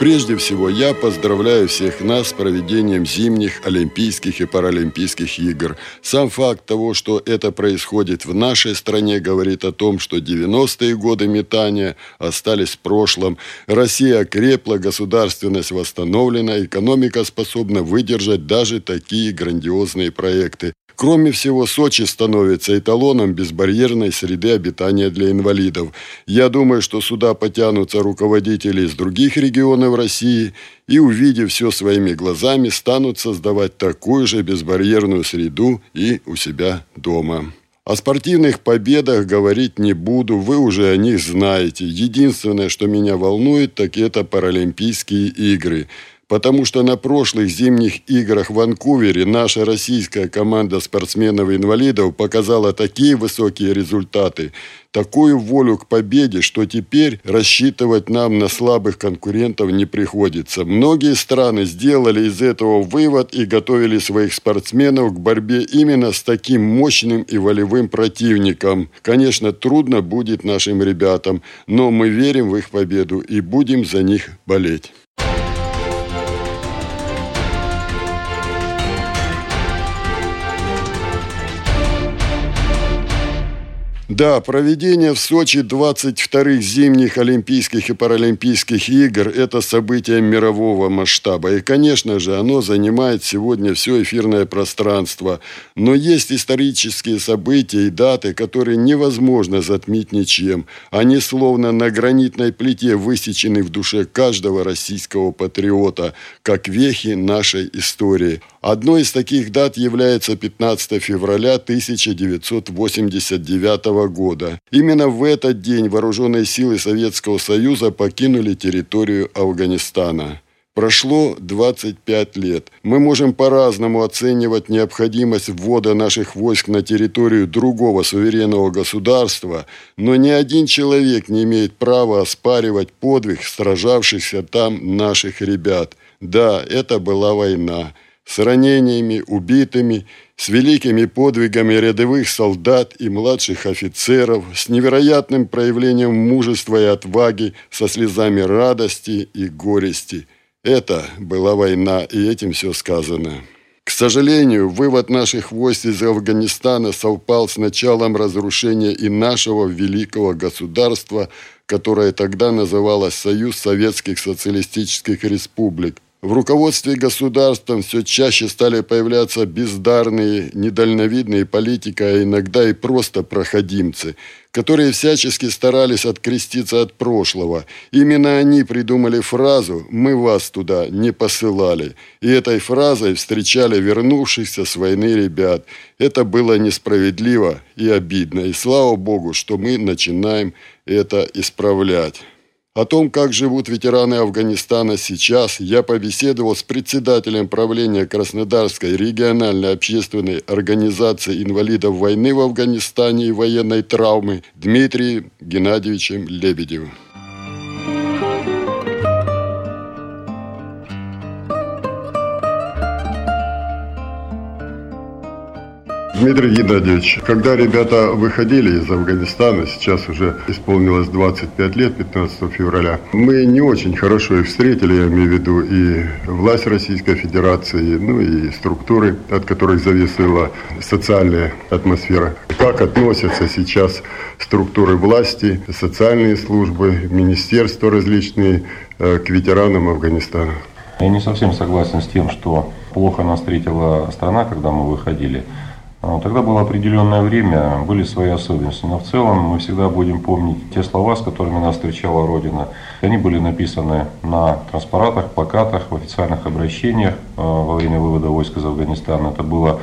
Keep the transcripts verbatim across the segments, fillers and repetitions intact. Прежде всего, я поздравляю всех нас с проведением зимних Олимпийских и Паралимпийских игр. Сам факт того, что это происходит в нашей стране, говорит о том, что девяностые годы метания остались в прошлом. Россия окрепла, государственность восстановлена, экономика способна выдержать даже такие грандиозные проекты. Кроме всего, Сочи становится эталоном безбарьерной среды обитания для инвалидов. Я думаю, что сюда потянутся руководители из других регионов России и, увидев все своими глазами, станут создавать такую же безбарьерную среду и у себя дома. О спортивных победах говорить не буду, вы уже о них знаете. Единственное, что меня волнует, так это Паралимпийские игры. Потому что на прошлых зимних играх в Ванкувере наша российская команда спортсменов-инвалидов показала такие высокие результаты, такую волю к победе, что теперь рассчитывать нам на слабых конкурентов не приходится. Многие страны сделали из этого вывод и готовили своих спортсменов к борьбе именно с таким мощным и волевым противником. Конечно, трудно будет нашим ребятам, но мы верим в их победу и будем за них болеть. Да, проведение в Сочи двадцать вторых зимних Олимпийских и Паралимпийских игр – это событие мирового масштаба. И, конечно же, оно занимает сегодня все эфирное пространство. Но есть исторические события и даты, которые невозможно затмить ничем. Они словно на гранитной плите высечены в душе каждого российского патриота, как вехи нашей истории. Одной из таких дат является пятнадцатое февраля тысяча девятьсот восемьдесят девятого года. Именно в этот день вооруженные силы Советского Союза покинули территорию Афганистана. Прошло двадцать пять лет. Мы можем по-разному оценивать необходимость ввода наших войск на территорию другого суверенного государства, но ни один человек не имеет права оспаривать подвиг сражавшихся там наших ребят. Да, это была война. С ранениями, убитыми, с великими подвигами рядовых солдат и младших офицеров, с невероятным проявлением мужества и отваги, со слезами радости и горести. Это была война, и этим все сказано. К сожалению, вывод наших войск из Афганистана совпал с началом разрушения и нашего великого государства, которое тогда называлось Союз Советских Социалистических Республик. В руководстве государством все чаще стали появляться бездарные, недальновидные политики, а иногда и просто проходимцы, которые всячески старались откреститься от прошлого. Именно они придумали фразу «Мы вас туда не посылали». И этой фразой встречали вернувшихся с войны ребят. Это было несправедливо и обидно. И слава Богу, что мы начинаем это исправлять. О том, как живут ветераны Афганистана сейчас, я побеседовал с председателем правления Краснодарской региональной общественной организации инвалидов войны в Афганистане и военной травмы Дмитрием Геннадьевичем Лебедевым. Дмитрий Геннадьевич, когда ребята выходили из Афганистана, сейчас уже исполнилось двадцать пять лет, пятнадцатого февраля, мы не очень хорошо их встретили, я имею в виду и власть Российской Федерации, ну и структуры, от которых зависела социальная атмосфера. Как относятся сейчас структуры власти, социальные службы, министерства различные к ветеранам Афганистана? Я не совсем согласен с тем, что плохо нас встретила страна, когда мы выходили. Тогда было определенное время, были свои особенности, но в целом мы всегда будем помнить те слова, с которыми нас встречала Родина. Они были написаны на транспарантах, плакатах, в официальных обращениях во время вывода войск из Афганистана. Это было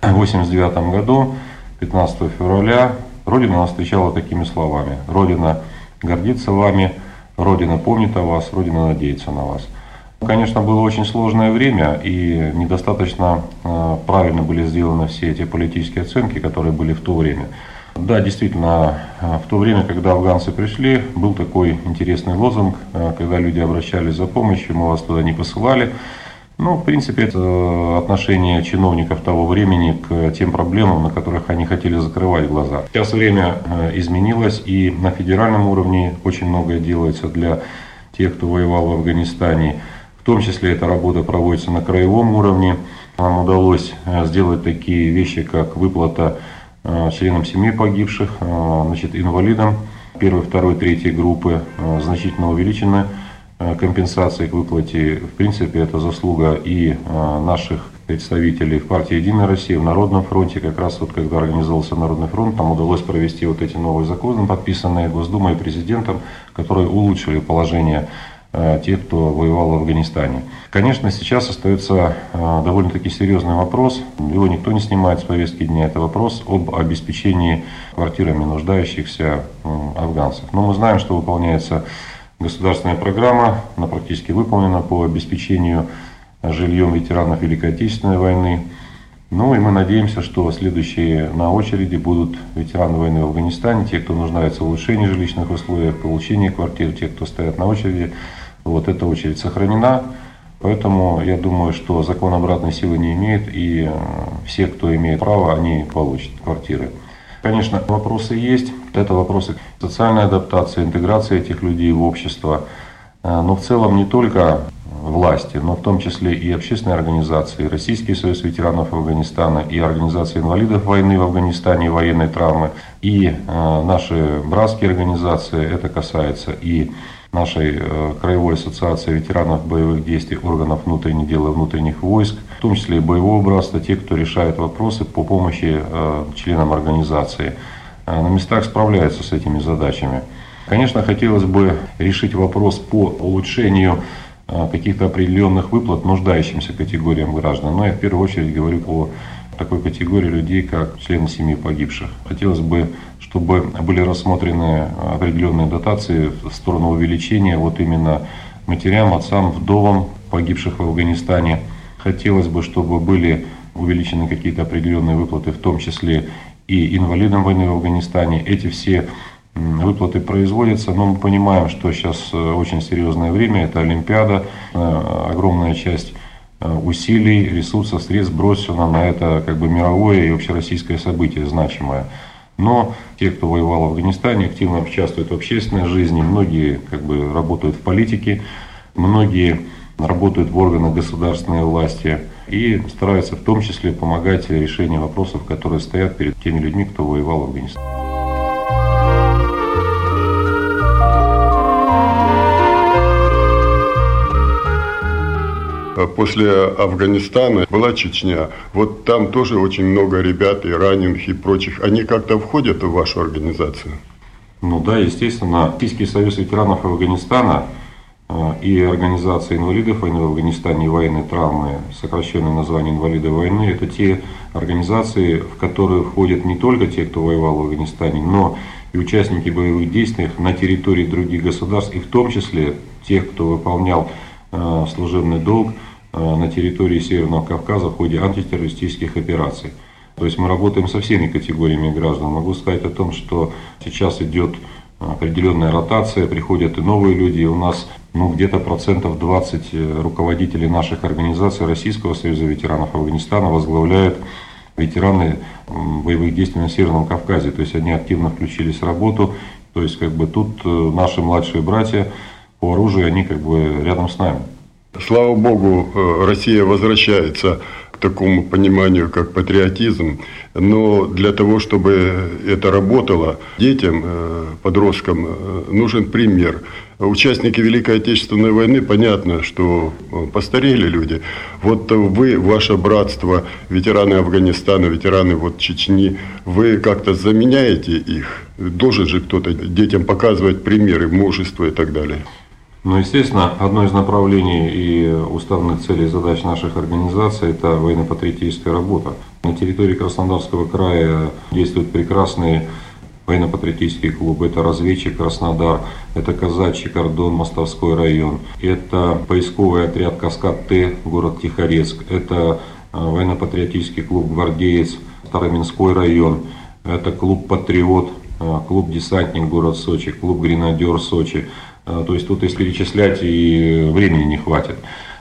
в восемьдесят девятом году, пятнадцатого февраля. Родина нас встречала такими словами. Родина гордится вами, Родина помнит о вас, Родина надеется на вас. Конечно, было очень сложное время, и недостаточно правильно были сделаны все эти политические оценки, которые были в то время. Да, действительно, в то время, когда афганцы пришли, был такой интересный лозунг, когда люди обращались за помощью, мы вас туда не посылали. Ну, в принципе, это отношение чиновников того времени к тем проблемам, на которых они хотели закрывать глаза. Сейчас время изменилось, и на федеральном уровне очень многое делается для тех, кто воевал в Афганистане. В том числе эта работа проводится на краевом уровне. Нам удалось сделать такие вещи, как выплата членам семьи погибших, значит, инвалидам первой, второй, третьей группы, значительно увеличены компенсации к выплате. В принципе, это заслуга и наших представителей в партии «Единая Россия», в Народном фронте. Как раз вот когда организовался Народный фронт, нам удалось провести вот эти новые законы, подписанные Госдумой и президентом, которые улучшили положение тех, кто воевал в Афганистане. Конечно, сейчас остается довольно-таки серьезный вопрос, его никто не снимает с повестки дня, это вопрос об обеспечении квартирами нуждающихся афганцев. Но мы знаем, что выполняется государственная программа, она практически выполнена по обеспечению жильем ветеранов Великой Отечественной войны. Ну и мы надеемся, что следующие на очереди будут ветераны войны в Афганистане, те, кто нуждается в улучшении жилищных условий, в получении квартир, те, кто стоят на очереди. Вот эта очередь сохранена, поэтому я думаю, что закон обратной силы не имеет, и все, кто имеет право, они получат квартиры. Конечно, вопросы есть, это вопросы социальной адаптации, интеграции этих людей в общество, но в целом не только власти, но в том числе и общественные организации, Российский союз ветеранов Афганистана, и организации инвалидов войны в Афганистане и военной травмы, и э, наши братские организации, это касается и нашей э, Краевой ассоциации ветеранов боевых действий, органов внутренних дел и внутренних войск, в том числе и боевого братства, те, кто решает вопросы по помощи э, членам организации, э, на местах справляются с этими задачами. Конечно, хотелось бы решить вопрос по улучшению каких-то определенных выплат нуждающимся категориям граждан. Но я в первую очередь говорю о такой категории людей, как члены семьи погибших. Хотелось бы, чтобы были рассмотрены определенные дотации в сторону увеличения вот именно матерям, отцам, вдовам погибших в Афганистане. Хотелось бы, чтобы были увеличены какие-то определенные выплаты, в том числе и инвалидам войны в Афганистане. Эти все выплаты производятся, но мы понимаем, что сейчас очень серьезное время, это Олимпиада, огромная часть усилий, ресурсов, средств бросена на это как бы мировое и общероссийское событие значимое. Но те, кто воевал в Афганистане, активно участвуют в общественной жизни, многие как бы работают в политике, многие работают в органах государственной власти и стараются в том числе помогать решению вопросов, которые стоят перед теми людьми, кто воевал в Афганистане. После Афганистана была Чечня. Вот там тоже очень много ребят и раненых и прочих. Они как-то входят в вашу организацию? Ну да, естественно. Российский союз ветеранов Афганистана и организация инвалидов войны в Афганистане и военной травмы, сокращенное название «Инвалиды войны», это те организации, в которые входят не только те, кто воевал в Афганистане, но и участники боевых действий на территории других государств, и в том числе тех, кто выполнял служебный долг на территории Северного Кавказа в ходе антитеррористических операций. То есть мы работаем со всеми категориями граждан. Могу сказать о том, что сейчас идет определенная ротация, приходят и новые люди. У нас ну, где-то процентов двадцать руководителей наших организаций Российского союза ветеранов Афганистана возглавляют ветераны боевых действий на Северном Кавказе. То есть они активно включились в работу. То есть как бы тут наши младшие братья по оружию, они как бы рядом с нами. Слава Богу, Россия возвращается к такому пониманию, как патриотизм. Но для того, чтобы это работало, детям, подросткам нужен пример. Участники Великой Отечественной войны, понятно, что постарели люди. Вот вы, ваше братство, ветераны Афганистана, ветераны вот Чечни, вы как-то заменяете их? Должен же кто-то детям показывать примеры мужества и так далее. Ну, естественно, одно из направлений и уставных целей и задач наших организаций – это военно-патриотическая работа. На территории Краснодарского края действуют прекрасные военно-патриотические клубы, это разведчик Краснодар, это казачий кордон, Мостовской район, это поисковый отряд Каскад-Т, город Тихорецк, это военно-патриотический клуб Гвардеец, Староминской район, это клуб Патриот, клуб Десантник, город Сочи, клуб Гренадер, Сочи. То есть тут, если перечислять, и времени не хватит.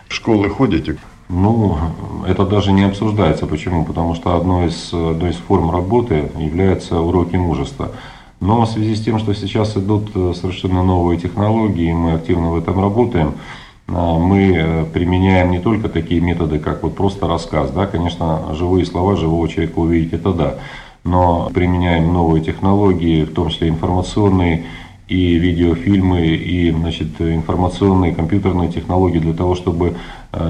В школы ходите? Ну, это даже не обсуждается. Почему? Потому что одной из, одной из форм работы являются уроки мужества. Но в связи с тем, что сейчас идут совершенно новые технологии, мы активно в этом работаем, мы применяем не только такие методы, как вот просто рассказ. Да, конечно, живые слова живого человека увидеть это да, но применяем новые технологии, в том числе информационные, и видеофильмы, и, значит, информационные, компьютерные технологии для того, чтобы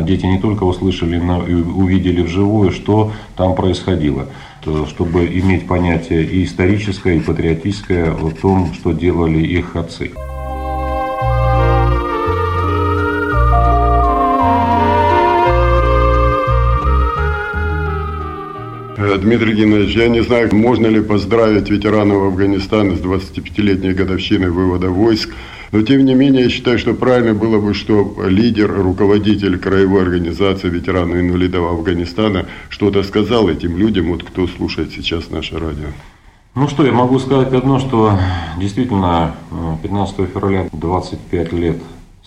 дети не только услышали, но и увидели вживую, что там происходило, чтобы иметь понятие и историческое, и патриотическое о том, что делали их отцы. Дмитрий Геннадьевич, я не знаю, можно ли поздравить ветеранов Афганистана с двадцатипятилетней годовщиной вывода войск, но тем не менее я считаю, что правильно было бы, что лидер, руководитель краевой организации ветеранов инвалидов Афганистана что-то сказал этим людям, вот кто слушает сейчас наше радио. Ну что, я могу сказать одно, что действительно пятнадцатого февраля двадцать пять лет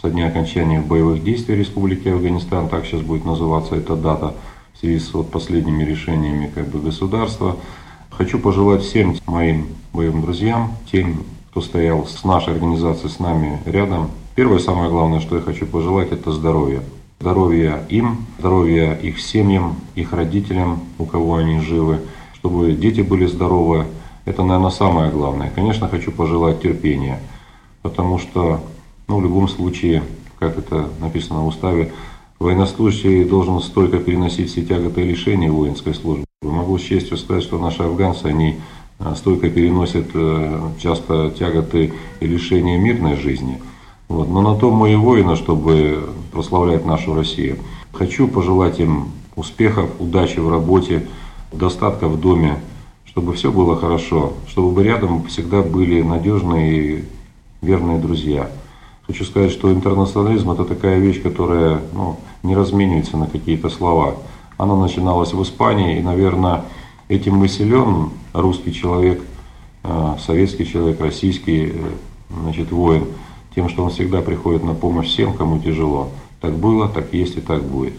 со дня окончания боевых действий Республики Афганистан, так сейчас будет называться эта дата, в связи с вот последними решениями как бы государства. Хочу пожелать всем моим боевым друзьям, тем, кто стоял с нашей организацией, с нами рядом. Первое, самое главное, что я хочу пожелать, это здоровья. Здоровья им, здоровья их семьям, их родителям, у кого они живы, чтобы дети были здоровы. Это, наверное, самое главное. Конечно, хочу пожелать терпения, потому что, ну, в любом случае, как это написано в уставе, военнослужащий должен стойко переносить все тяготы и лишения воинской службы. Могу с честью сказать, что наши афганцы, они стойко переносят часто тяготы и лишения мирной жизни. Вот. Но на то мы и воины, чтобы прославлять нашу Россию. Хочу пожелать им успехов, удачи в работе, достатка в доме, чтобы все было хорошо, чтобы рядом всегда были надежные и верные друзья. Хочу сказать, что интернационализм – это такая вещь, которая, ну, не разменивается на какие-то слова. Она начиналась в Испании, и, наверное, этим мы силен, русский человек, советский человек, российский, значит, воин, тем, что он всегда приходит на помощь всем, кому тяжело. Так было, так есть и так будет.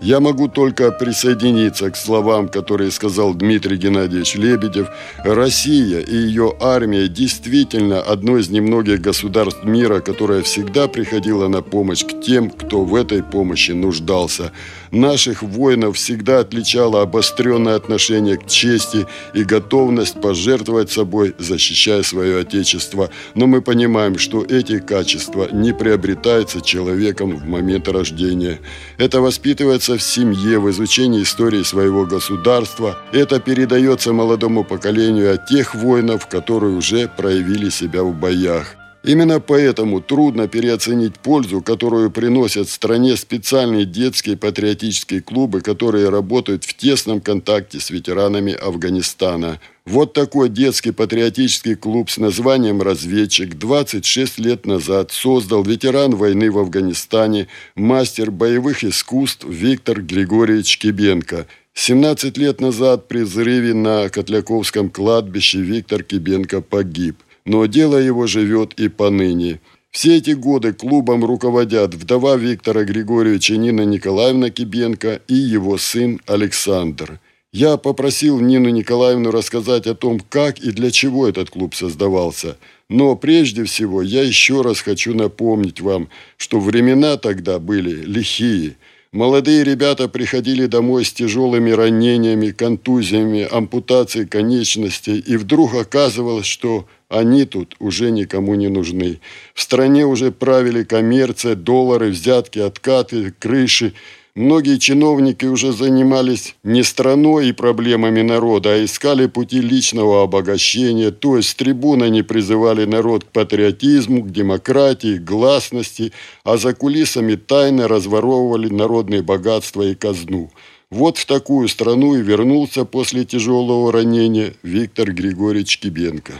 Я могу только присоединиться к словам, которые сказал Дмитрий Геннадьевич Лебедев. Россия и ее армия действительно одно из немногих государств мира, которое всегда приходило на помощь к тем, кто в этой помощи нуждался. Наших воинов всегда отличало обостренное отношение к чести и готовность пожертвовать собой, защищая свое отечество. Но мы понимаем, что эти качества не приобретаются человеком в момент рождения. Это воспитывается в семье, в изучении истории своего государства. Это передается молодому поколению от тех воинов, которые уже проявили себя в боях. Именно поэтому трудно переоценить пользу, которую приносят стране специальные детские патриотические клубы, которые работают в тесном контакте с ветеранами Афганистана. Вот такой детский патриотический клуб с названием «Разведчик» двадцать шесть лет назад создал ветеран войны в Афганистане, мастер боевых искусств Виктор Григорьевич Кибенко. семнадцать лет назад при взрыве на Котляковском кладбище Виктор Кибенко погиб. Но дело его живет и поныне. Все эти годы клубом руководят вдова Виктора Григорьевича Нина Николаевна Кибенко и его сын Александр. Я попросил Нину Николаевну рассказать о том, как и для чего этот клуб создавался. Но прежде всего я еще раз хочу напомнить вам, что времена тогда были лихие. Молодые ребята приходили домой с тяжелыми ранениями, контузиями, ампутацией конечностей, и вдруг оказывалось, что они тут уже никому не нужны. В стране уже правили коммерция, доллары, взятки, откаты, крыши. Многие чиновники уже занимались не страной и проблемами народа, а искали пути личного обогащения, то есть с трибуны они призывали народ к патриотизму, к демократии, к гласности, а за кулисами тайно разворовывали народные богатства и казну. Вот в такую страну и вернулся после тяжелого ранения Виктор Григорьевич Кибенко.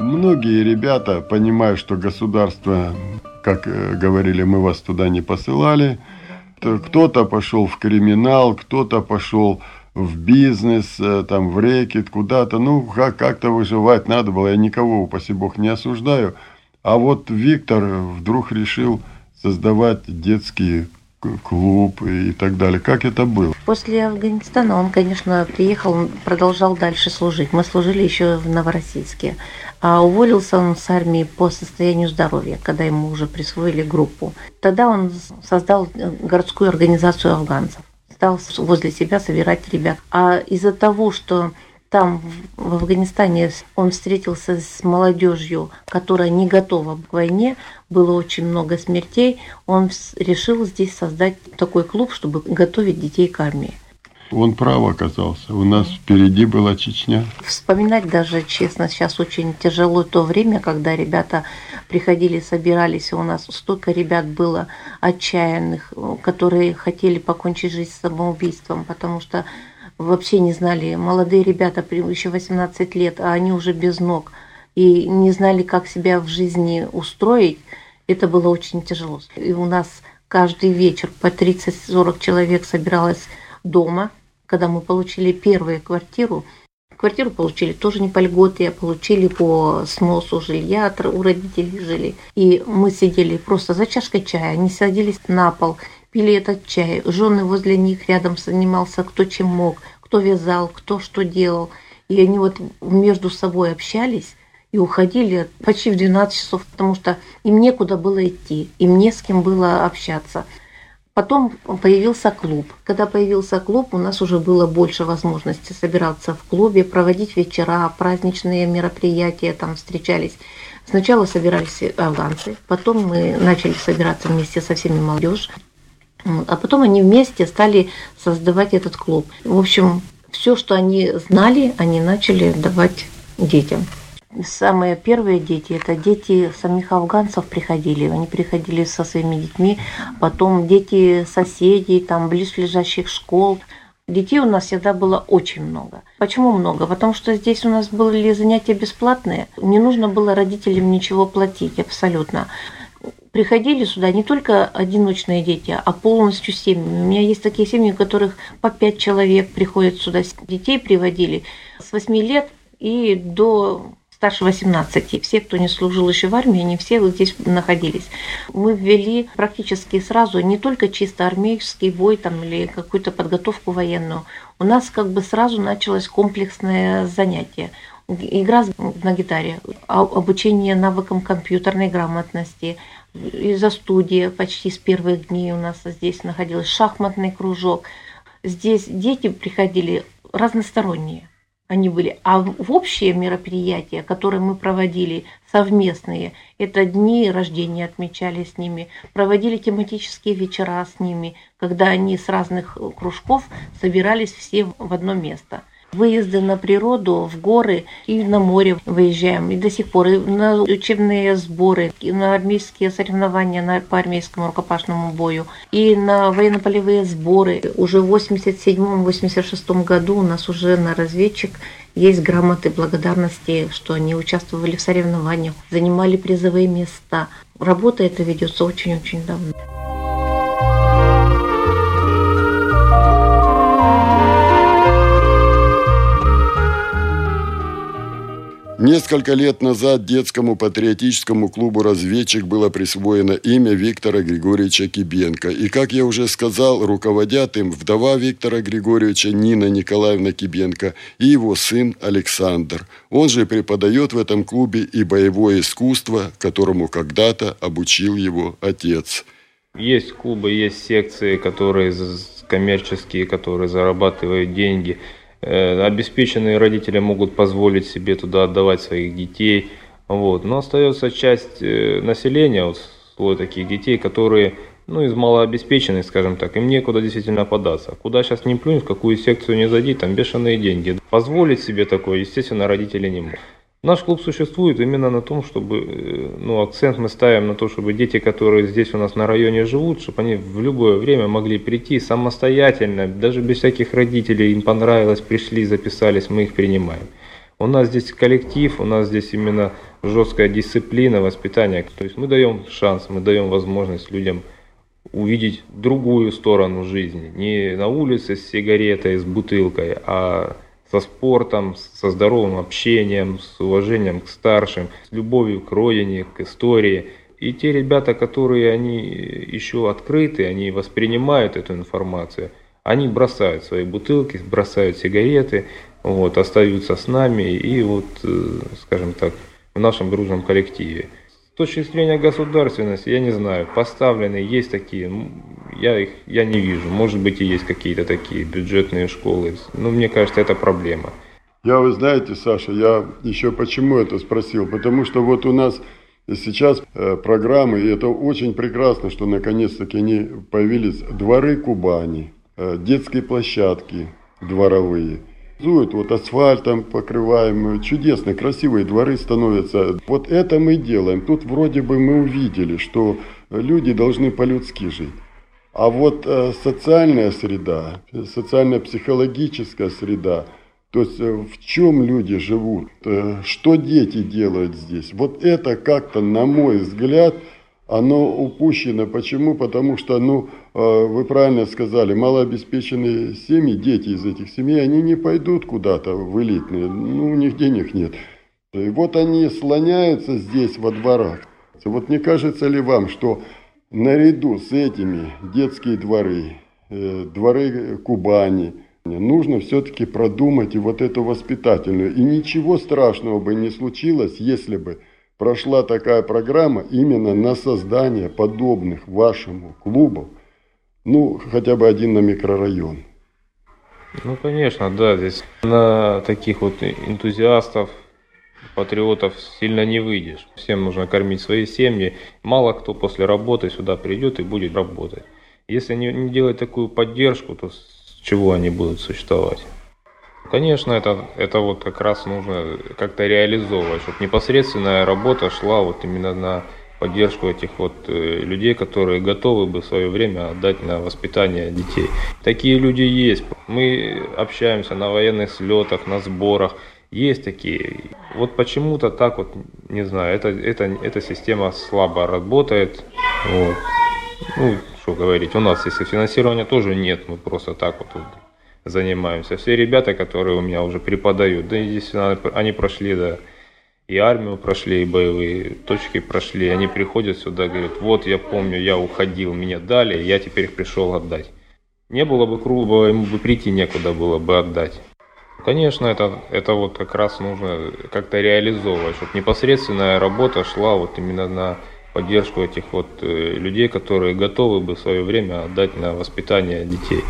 Многие ребята, понимая, что государство, как говорили, мы вас туда не посылали, кто-то пошел в криминал, кто-то пошел в бизнес, там, в рэкет, куда-то, ну, как-то выживать надо было, я никого, упаси бог, не осуждаю. А вот Виктор вдруг решил создавать детские клуб и так далее. Как это было? После Афганистана он, конечно, приехал, он продолжал дальше служить. Мы служили еще в Новороссийске. А уволился он с армии по состоянию здоровья, когда ему уже присвоили группу. Тогда он создал городскую организацию афганцев. Стал возле себя собирать ребят. А из-за того, что там, в Афганистане, он встретился с молодежью, которая не готова к войне, было очень много смертей, он решил здесь создать такой клуб, чтобы готовить детей к армии. Он прав оказался. У нас впереди была Чечня. Вспоминать даже, честно, сейчас очень тяжело то время, когда ребята приходили, собирались. У нас столько ребят было отчаянных, которые хотели покончить жизнь самоубийством, потому что вообще не знали, молодые ребята, еще восемнадцать лет, а они уже без ног, и не знали, как себя в жизни устроить, это было очень тяжело. И у нас каждый вечер по тридцать-сорок человек собиралось дома, когда мы получили первую квартиру. Квартиру получили тоже не по льготе, а получили по сносу жилья, у родителей жили. И мы сидели просто за чашкой чая, они садились на пол, пили этот чай, жены возле них рядом занимался, кто чем мог, кто вязал, кто что делал. И они вот между собой общались и уходили почти в двенадцать часов, потому что им некуда было идти, им не с кем было общаться. Потом появился клуб. Когда появился клуб, у нас уже было больше возможности собираться в клубе, проводить вечера, праздничные мероприятия, там встречались. Сначала собирались афганцы, потом мы начали собираться вместе со всеми молодежь. А потом они вместе стали создавать этот клуб. В общем, все, что они знали, они начали давать детям. Самые первые дети, это дети самих афганцев приходили. Они приходили со своими детьми, потом дети соседей, там, близлежащих школ. Детей у нас всегда было очень много. Почему много? Потому что здесь у нас были занятия бесплатные. Не нужно было родителям ничего платить абсолютно. Приходили сюда не только одиночные дети, а полностью семьи. У меня есть такие семьи, у которых по пять человек приходят сюда. Детей приводили с восьми лет и до старше восемнадцати. Все, кто не служил еще в армии, они все вот здесь находились. Мы ввели практически сразу не только чисто армейский бой там, или какую-то подготовку военную. У нас как бы сразу началось комплексное занятие. Игра на гитаре, обучение навыкам компьютерной грамотности, из-за студии почти с первых дней у нас здесь находился шахматный кружок. Здесь дети приходили разносторонние, они были. А в общие мероприятия, которые мы проводили совместные, это дни рождения отмечали с ними, проводили тематические вечера с ними, когда они с разных кружков собирались все в одно место. Выезды на природу, в горы и на море выезжаем. И до сих пор и на учебные сборы, и на армейские соревнования на, по армейскому рукопашному бою, и на военно-полевые сборы. Уже в восемьдесят седьмом восемьдесят шестом году у нас уже на разведчик есть грамоты благодарности, что они участвовали в соревнованиях, занимали призовые места. Работа эта ведется очень-очень давно. Несколько лет назад детскому патриотическому клубу «Разведчик» было присвоено имя Виктора Григорьевича Кибенко. И, как я уже сказал, руководят им вдова Виктора Григорьевича Нина Николаевна Кибенко и его сын Александр. Он же преподает в этом клубе и боевое искусство, которому когда-то обучил его отец. Есть клубы, есть секции, которые коммерческие, которые зарабатывают деньги. Обеспеченные родители могут позволить себе туда отдавать своих детей. Вот. Но остается часть населения, вот слой таких детей, которые ну, из малообеспеченных, скажем так, им некуда действительно податься. Куда сейчас не плюнь, в какую секцию не зайди, там бешеные деньги. Позволить себе такое, естественно, родители не могут. Наш клуб существует именно на том, чтобы, ну, акцент мы ставим на то, чтобы дети, которые здесь у нас на районе живут, чтобы они в любое время могли прийти самостоятельно, даже без всяких родителей, им понравилось, пришли, записались, мы их принимаем. У нас здесь коллектив, у нас здесь именно жесткая дисциплина, воспитание, то есть мы даем шанс, мы даем возможность людям увидеть другую сторону жизни, не на улице с сигаретой, с бутылкой, а... со спортом, со здоровым общением, с уважением к старшим, с любовью к родине, к истории. И те ребята, которые они еще открыты, они воспринимают эту информацию, они бросают свои бутылки, бросают сигареты, вот, остаются с нами и, вот, скажем так, в нашем дружном коллективе. С точки зрения государственности, я не знаю, поставлены, есть такие, я их я не вижу. Может быть, и есть какие-то такие бюджетные школы, но мне кажется, это проблема. Я, вы знаете, Саша, я еще почему это спросил, потому что вот у нас сейчас программы, и это очень прекрасно, что наконец-таки они появились, дворы Кубани, детские площадки дворовые. Вот асфальтом покрываем, чудесно, красивые дворы становятся. Вот это мы делаем. Тут вроде бы мы увидели, что люди должны по-людски жить. А вот социальная среда, социально-психологическая среда, то есть в чем люди живут, что дети делают здесь, вот это как-то, на мой взгляд, оно упущено. Почему? Потому что, ну, вы правильно сказали, малообеспеченные семьи, дети из этих семей, они не пойдут куда-то в элитные, ну, у них денег нет. И вот они слоняются здесь во дворах. Вот не кажется ли вам, что наряду с этими детские дворы, дворы Кубани, нужно все-таки продумать и вот эту воспитательную. И ничего страшного бы не случилось, если бы прошла такая программа именно на создание подобных вашему клубу, ну, хотя бы один на микрорайон. Ну, конечно, да, здесь на таких вот энтузиастов, патриотов сильно не выйдешь. Всем нужно кормить свои семьи. Мало кто после работы сюда придет и будет работать. Если не, не делать такую поддержку, то с чего они будут существовать? Конечно, это, это вот как раз нужно как-то реализовывать, чтобы непосредственная работа шла вот именно на поддержку этих вот людей, которые готовы бы в свое время отдать на воспитание детей. Такие люди есть. Мы общаемся на военных слетах, на сборах. Есть такие. Вот почему-то так вот, не знаю, это, это, эта система слабо работает. Вот. Ну, что говорить, у нас, если финансирования тоже нет, мы просто так вот... вот занимаемся. Все ребята, которые у меня уже преподают, да, естественно, они прошли, да, и армию прошли, и боевые точки прошли, они приходят сюда, говорят, вот я помню, я уходил, меня дали, я теперь пришел отдать. Не было бы круга, ему бы прийти некуда было бы отдать. Конечно, это, это вот как раз нужно как-то реализовывать, чтобы непосредственная работа шла вот именно на поддержку этих вот людей, которые готовы бы в свое время отдать на воспитание детей.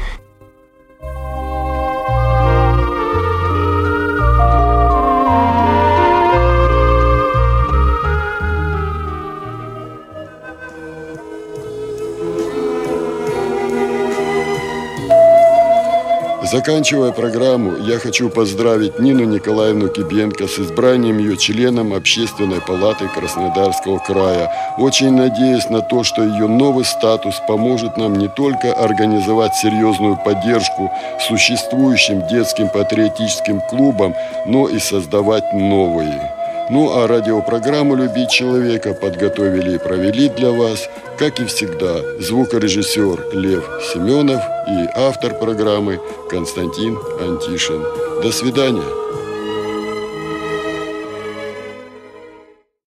Заканчивая программу, я хочу поздравить Нину Николаевну Кибенко с избранием ее членом Общественной палаты Краснодарского края. Очень надеюсь на то, что ее новый статус поможет нам не только организовать серьезную поддержку существующим детским патриотическим клубам, но и создавать новые. Ну а радиопрограмму «Любить человека» подготовили и провели для вас, как и всегда, звукорежиссер Лев Семенов и автор программы Константин Антишин. До свидания.